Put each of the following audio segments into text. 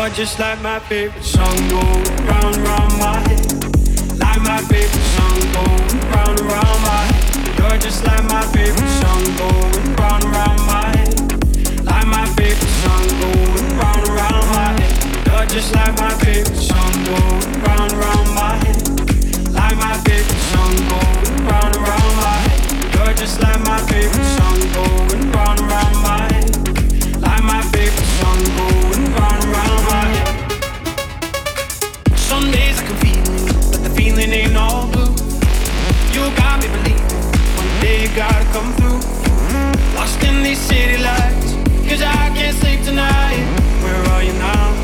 But just like my favorite song, go round and round my head. Like my favorite song, go round and round my head. You're just like my favorite song, going round and round my head. Like my favorite song, going round and round my head. You're just like my favorite song, going round and round my head. Like my favorite song, going round and round my head. You're just like my favorite song, going round and round my head. Like my favorite song, going round and round my head. Some days I can feel it, but the feeling ain't all blue. You got me believing, one day you gotta come through. Lost in these city lights, cause I can't sleep tonight. Where are you now?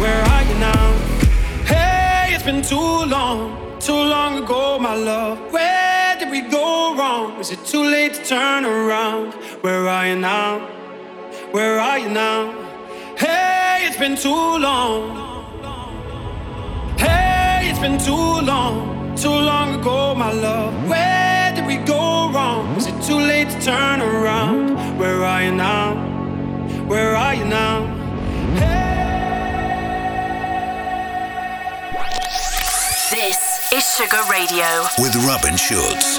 Where are you now? Hey, it's been too long ago, my love. Where did we go wrong? Is it too late to turn around? Where are you now? Where are you now? Hey, it's been too long. Hey, it's been too long ago, my love. Where did we go wrong? Is it too late to turn around? Where are you now? Where are you now? Hey. This is Sugar Radio with Robin Schulz.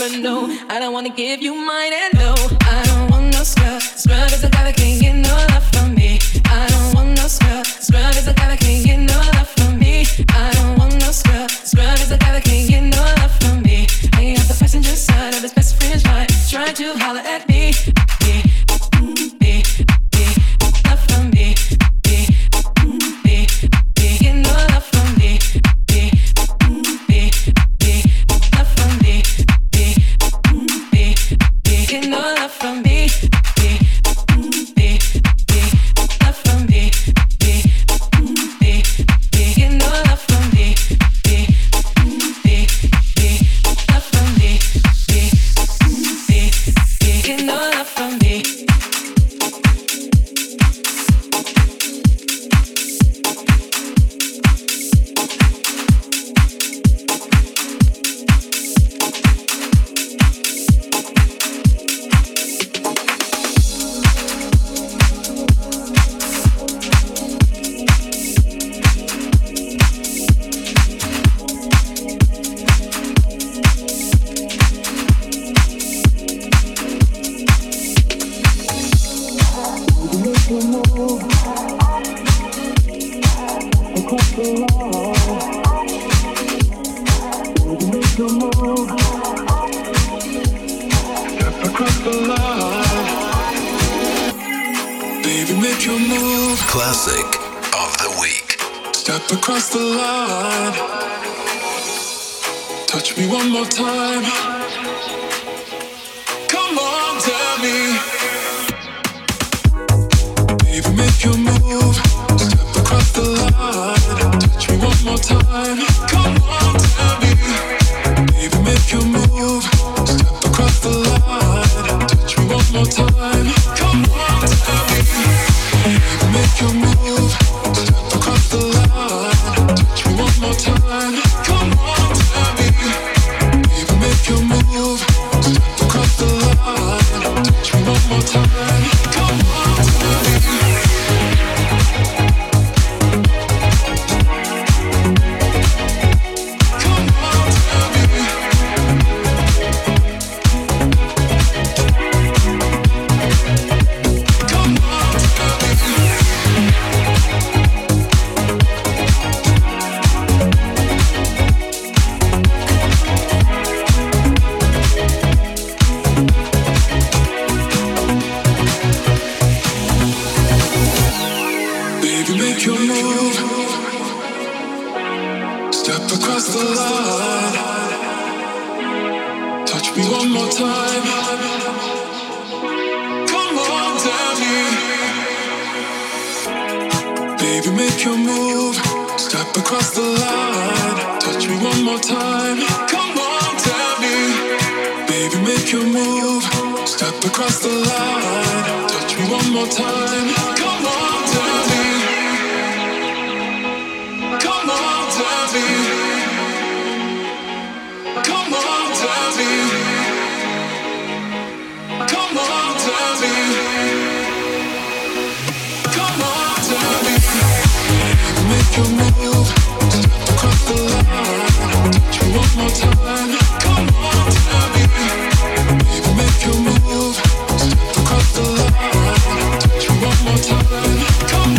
but no, I don't wanna give you mine. And no, I don't want no scrub. Scrub is a guy that can't get no love from me. I don't want no scrub. Scrub is a guy that can't get no love from me. I don't want no scrub. Scrub is a guy that can't get no love from me. Hanging out the passenger side of his best friend's line, trying to holler at me. Come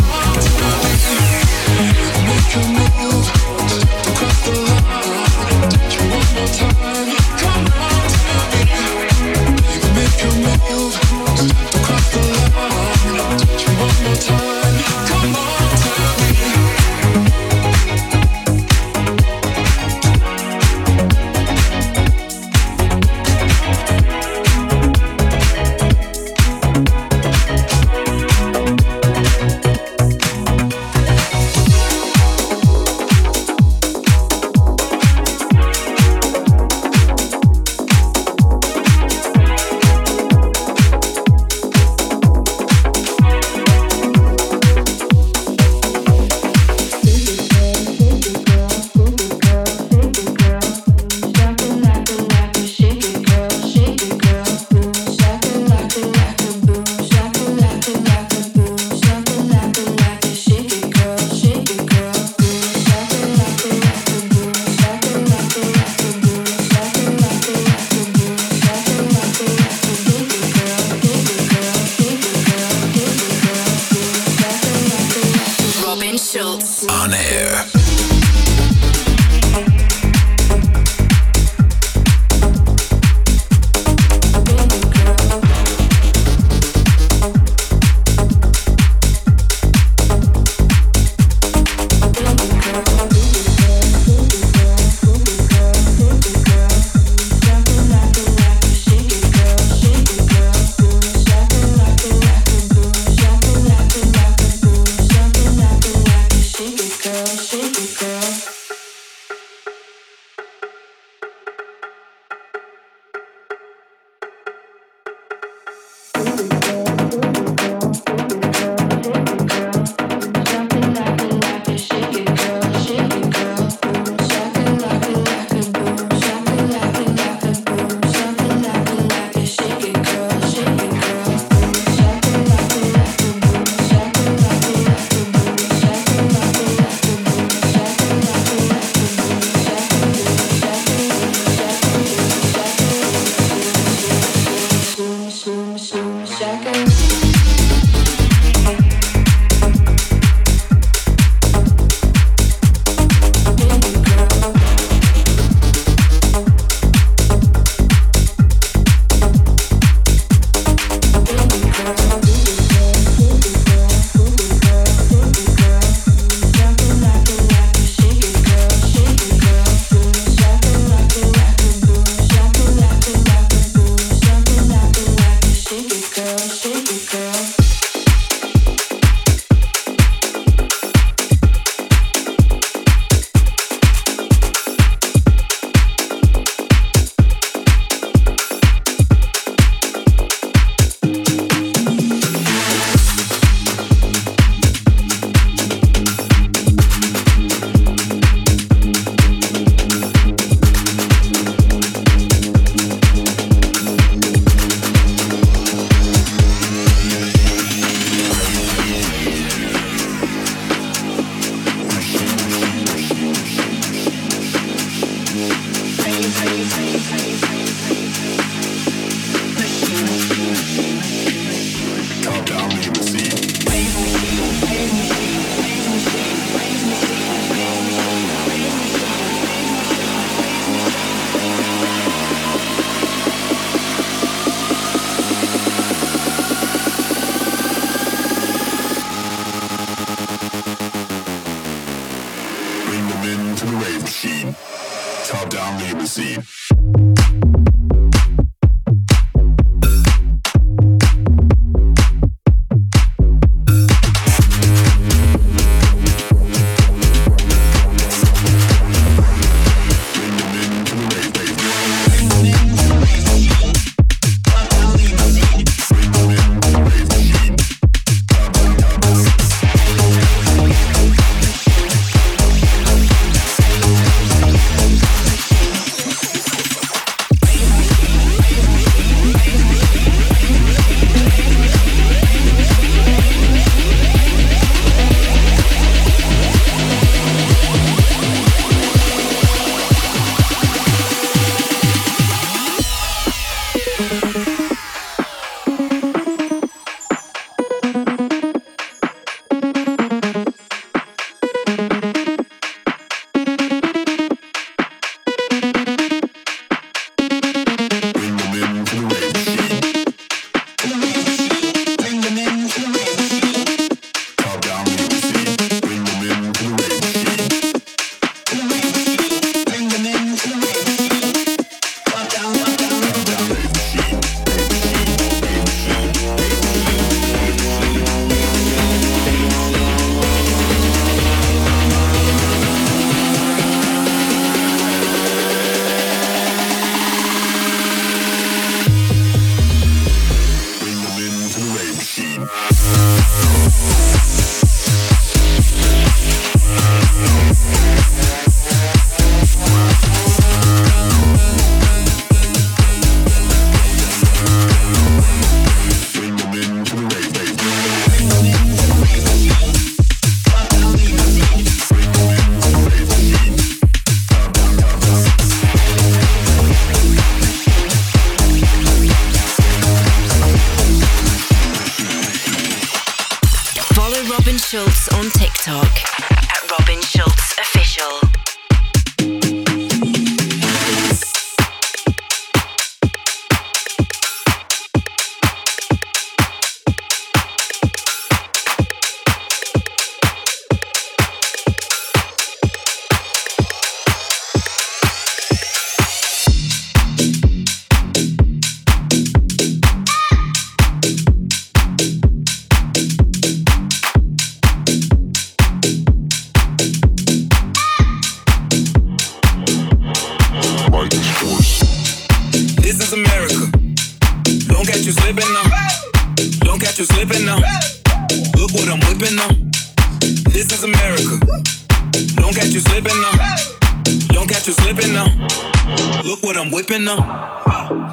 Schulz on TikTok at Robin Schulz Official.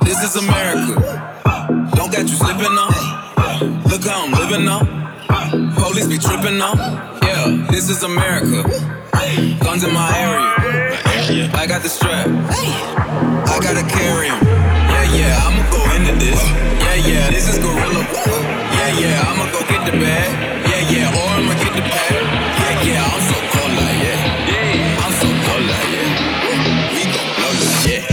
This is America. Don't got you slipping on. Look how I'm living on. Police be tripping on. Yeah, this is America. Guns in my area. I got the strap. I gotta carry 'em. Yeah, yeah, I'ma go into this. Yeah, yeah, this is gorilla. Yeah, yeah, I'ma go get the bag. Yeah, yeah, or I'ma get the bag. Yeah, yeah, I'm so cold like yeah. Yeah, I'm so cold like yeah. We gon' blow this yeah.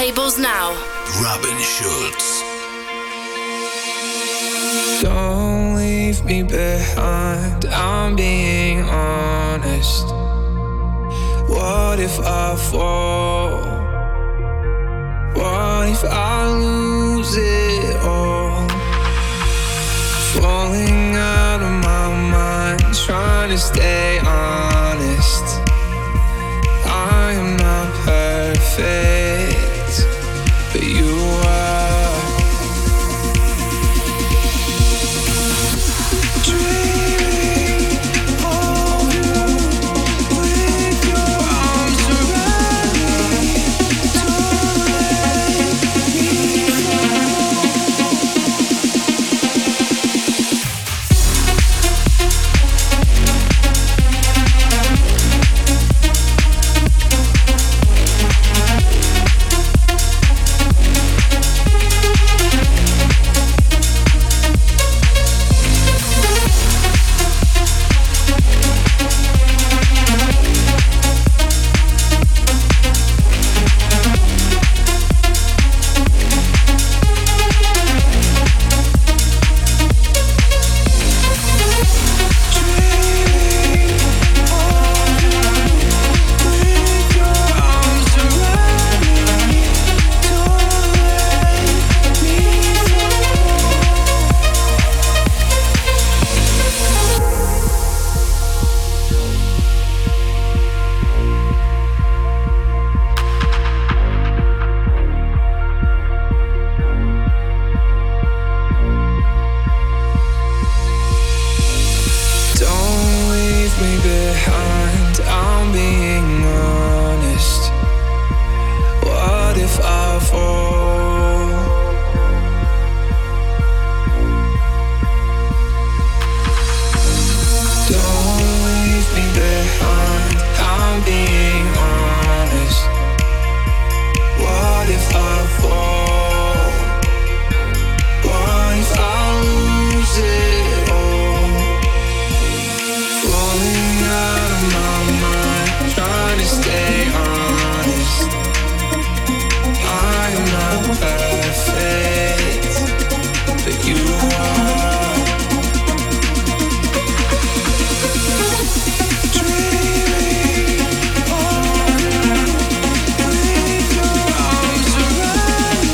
Tables now. Robin Schulz. Don't leave me behind. I'm being honest. What if I fall? What if I lose it all? Falling out of my mind, trying to stay honest. I am not perfect. me behind, I'm being honest. What if I fall? Don't leave me behind, I'm being honest. What if I fall? What if I lose it all? Falling out of my mind, trying to stay honest. I am not perfect, but you are. Dreaming on with your arms around me,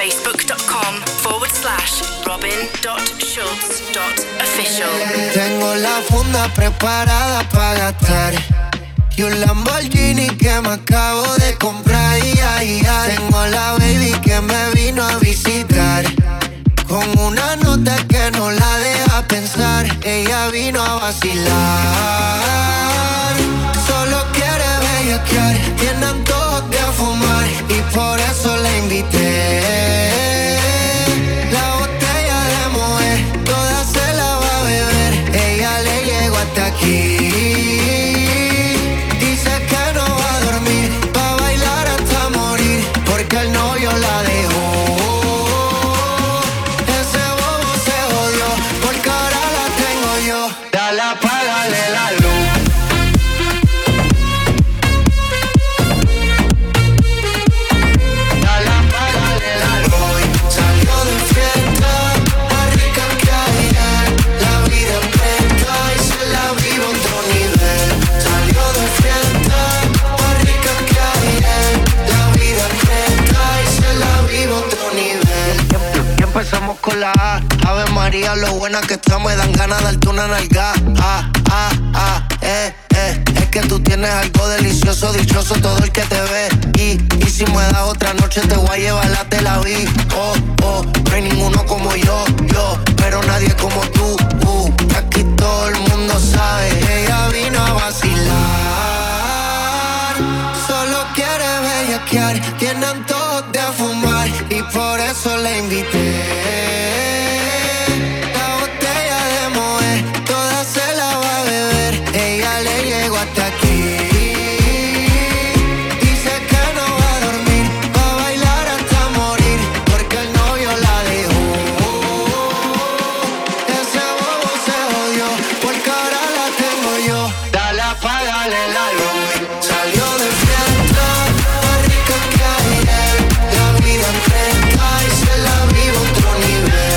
Facebook.com/Robin.Schulz.official. Tengo la funda preparada para gastar y un Lamborghini que me acabo de comprar. Tengo la baby que me vino a visitar con una nota que no la deja pensar. Ella vino a vacilar, solo quiere bellaquear, tiene antojos de fumar y por eso la invité. María, lo buena que está, me dan ganas de darte una nalga. Es que tú tienes algo delicioso, dichoso todo el que te ve. Y si me das otra noche te voy a llevar a Tel Aviv. No hay ninguno como yo, pero nadie como tú. Aquí todo el mundo sabe que ella vino a vacilar. Solo quiere bellaquear, tiene antojos de fumar y por eso la invité. Vivo otro nivel.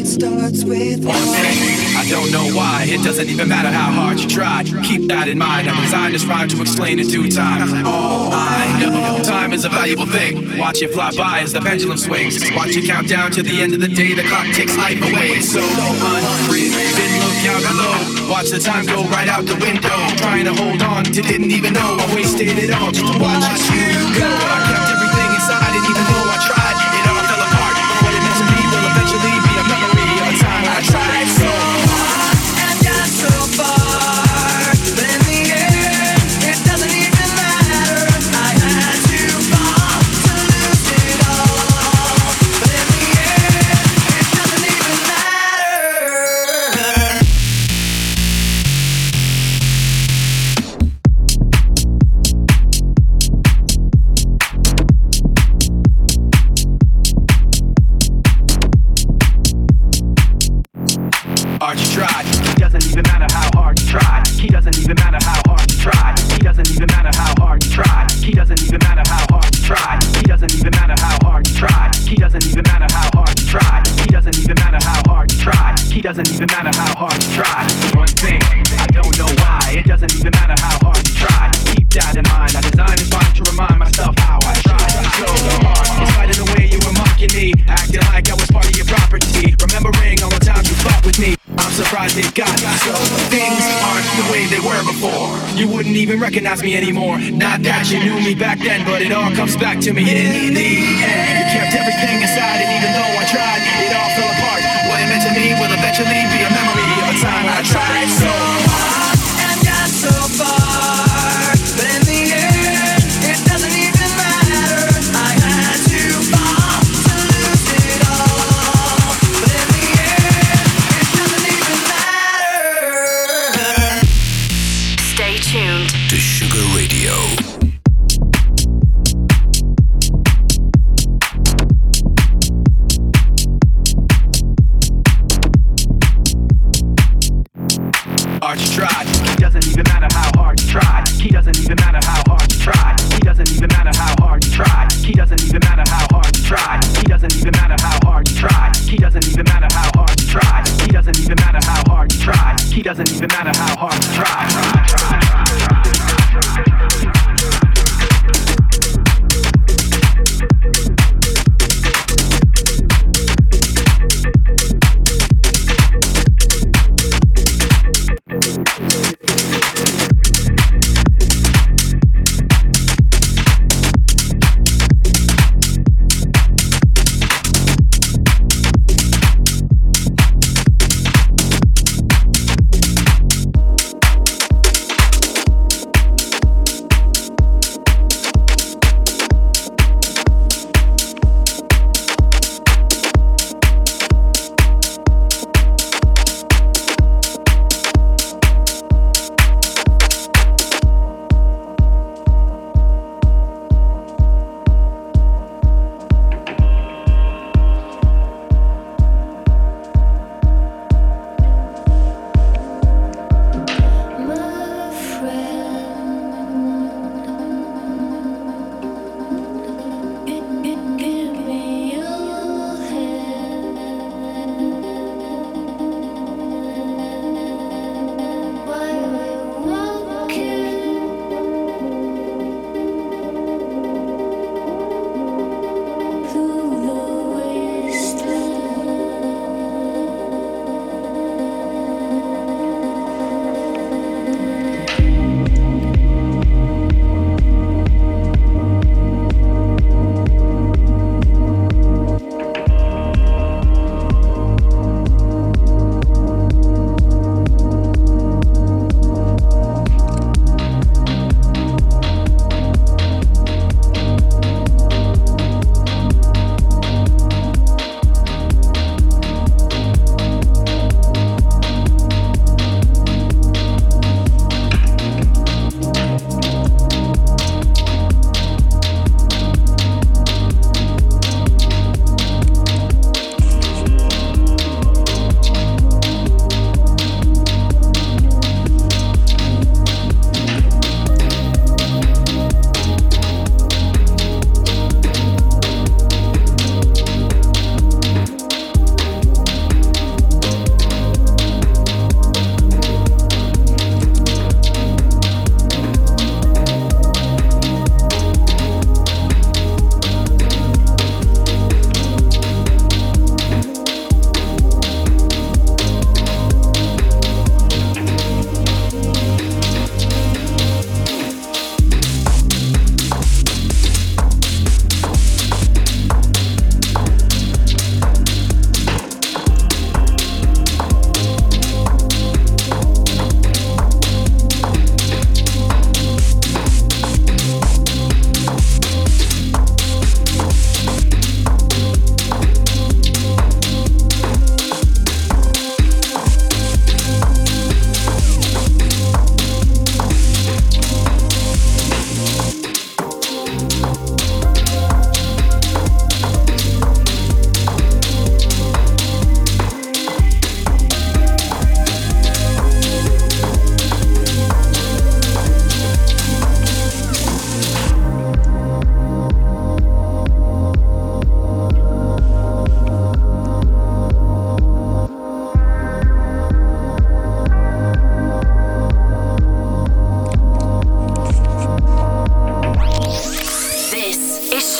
it starts with one. I don't know why, it doesn't even matter how hard you try. Keep that in mind, I designed this rhyme to explain in due time. All I know, time is a valuable thing. Watch it fly by as the pendulum swings. Watch it count down to the end of the day, the clock takes life away. It's so unreal, been look down below. Watch the time go right out the window. Trying to hold on to didn't even know I wasted it all just to watch you go. I kept everything inside, I didn't even know I tried. It all fell apart, but what it meant to me will eventually be a memory of a time I tried so hard and got so far. But in the end, it doesn't even matter. I had to fall to lose it all. But in the end, it doesn't even matter. Even recognize me anymore. Not that you knew me back then, but it all comes back to me in the end. You kept everything inside, and even though I tried, it all fell apart. What it meant to me will eventually be a memory of a time I tried so hard and got so far. But in the end, it doesn't even matter. I had to fall to lose it all. But in the end, it doesn't even matter. Stay tuned. Sugar Radio.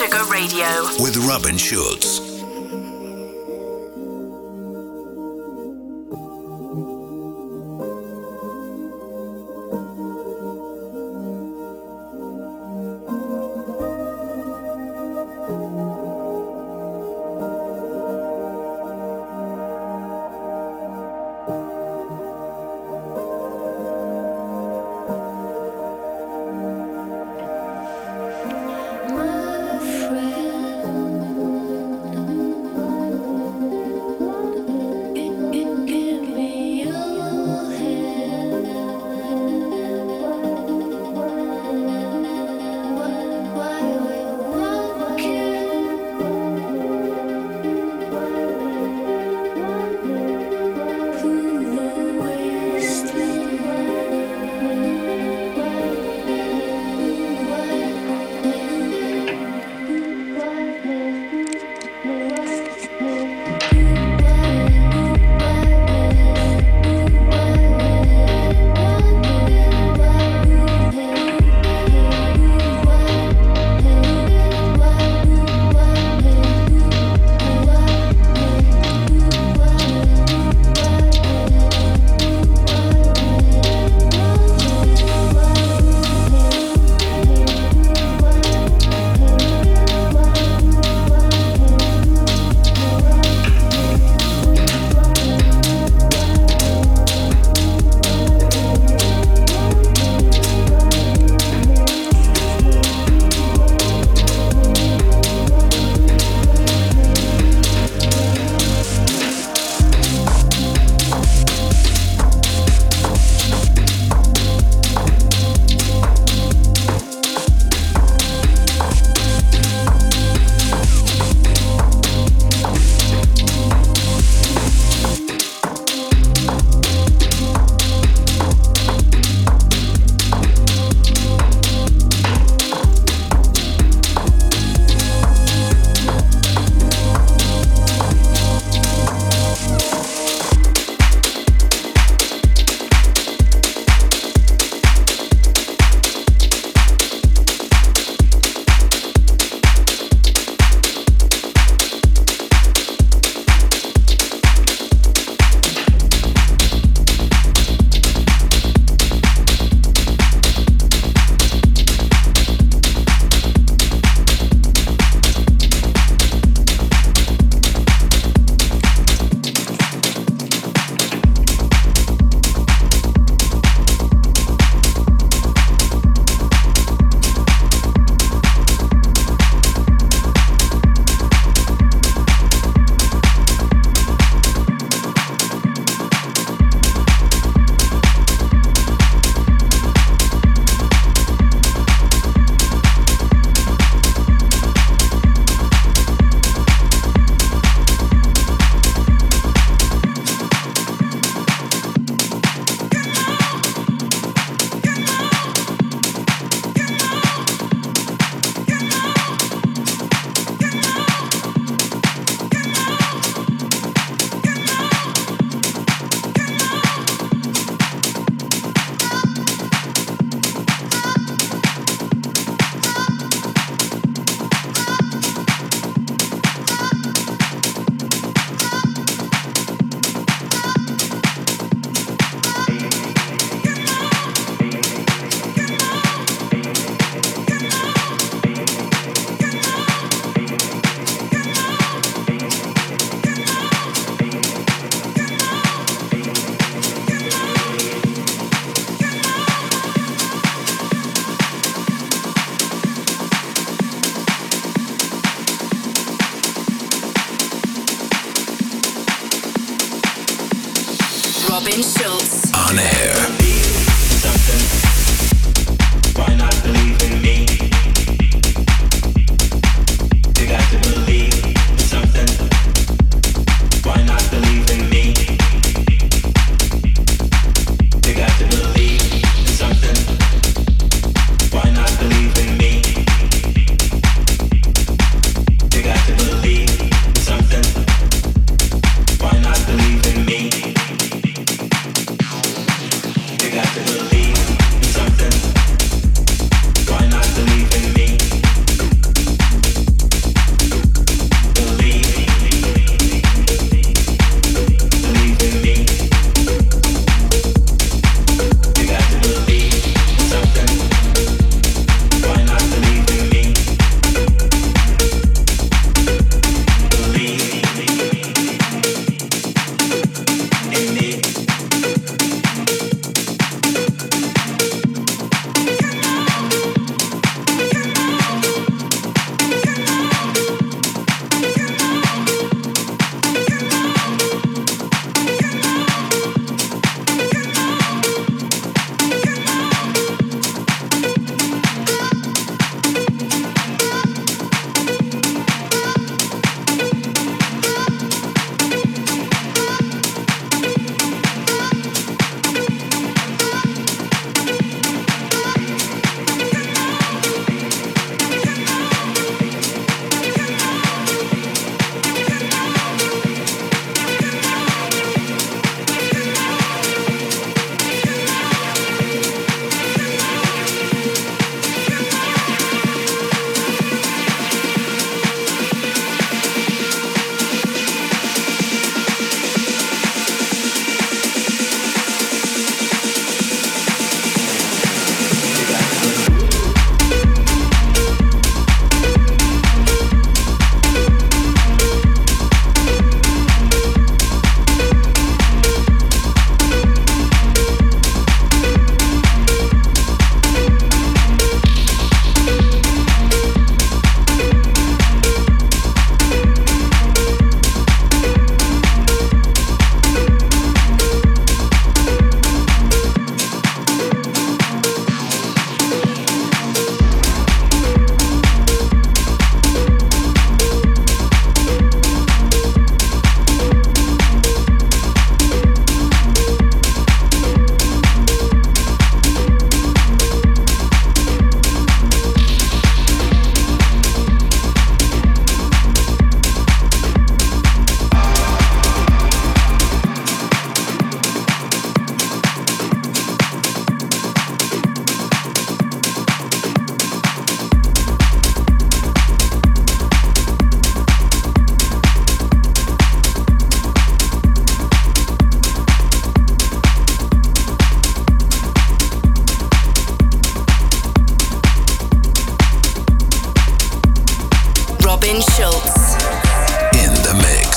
Sugar Radio with Robin Schulz. Believe Robin Schulz. In the mix.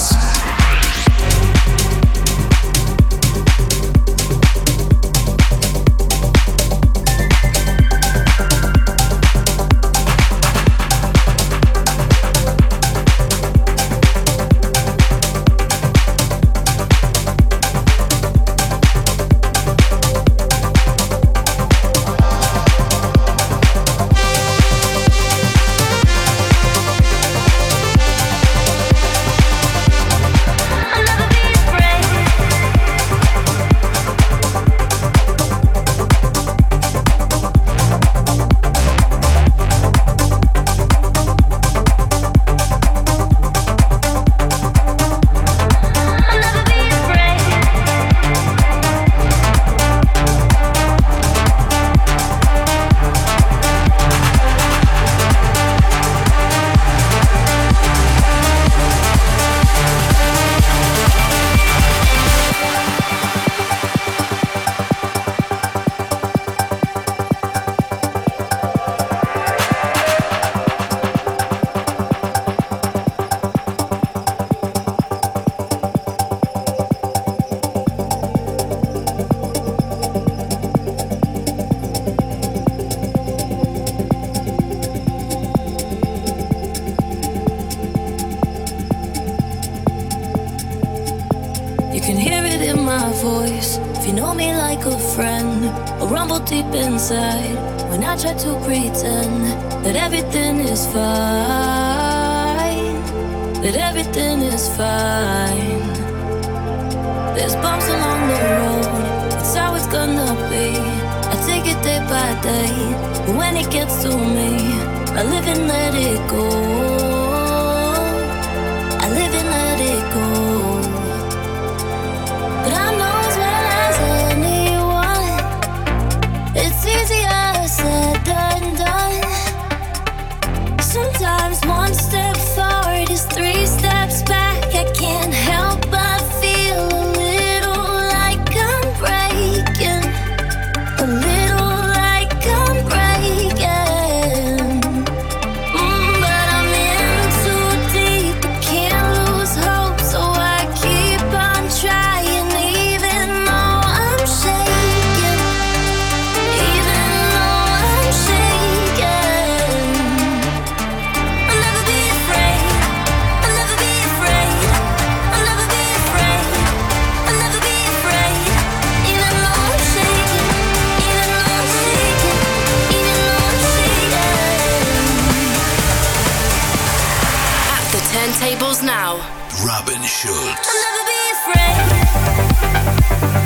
When I try to pretend that everything is fine, that everything is fine. There's bumps along the road, it's how it's gonna be. I take it day by day, but when it gets to me, I live and let it go. I live and let it go. But I know as well as anyone, it's easier said and done. Sometimes one step forward is three steps back. I can't help but feel a little like I'm breaking, a little like I'm breaking. But I'm in too deep, I can't lose hope, so I keep on trying even though I'm shaking. Tables now. Robin Schulz. I'll never be afraid. But I'm in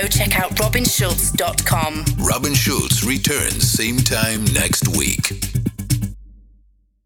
show, check out robinschulz.com. Robin Schulz returns same time next week.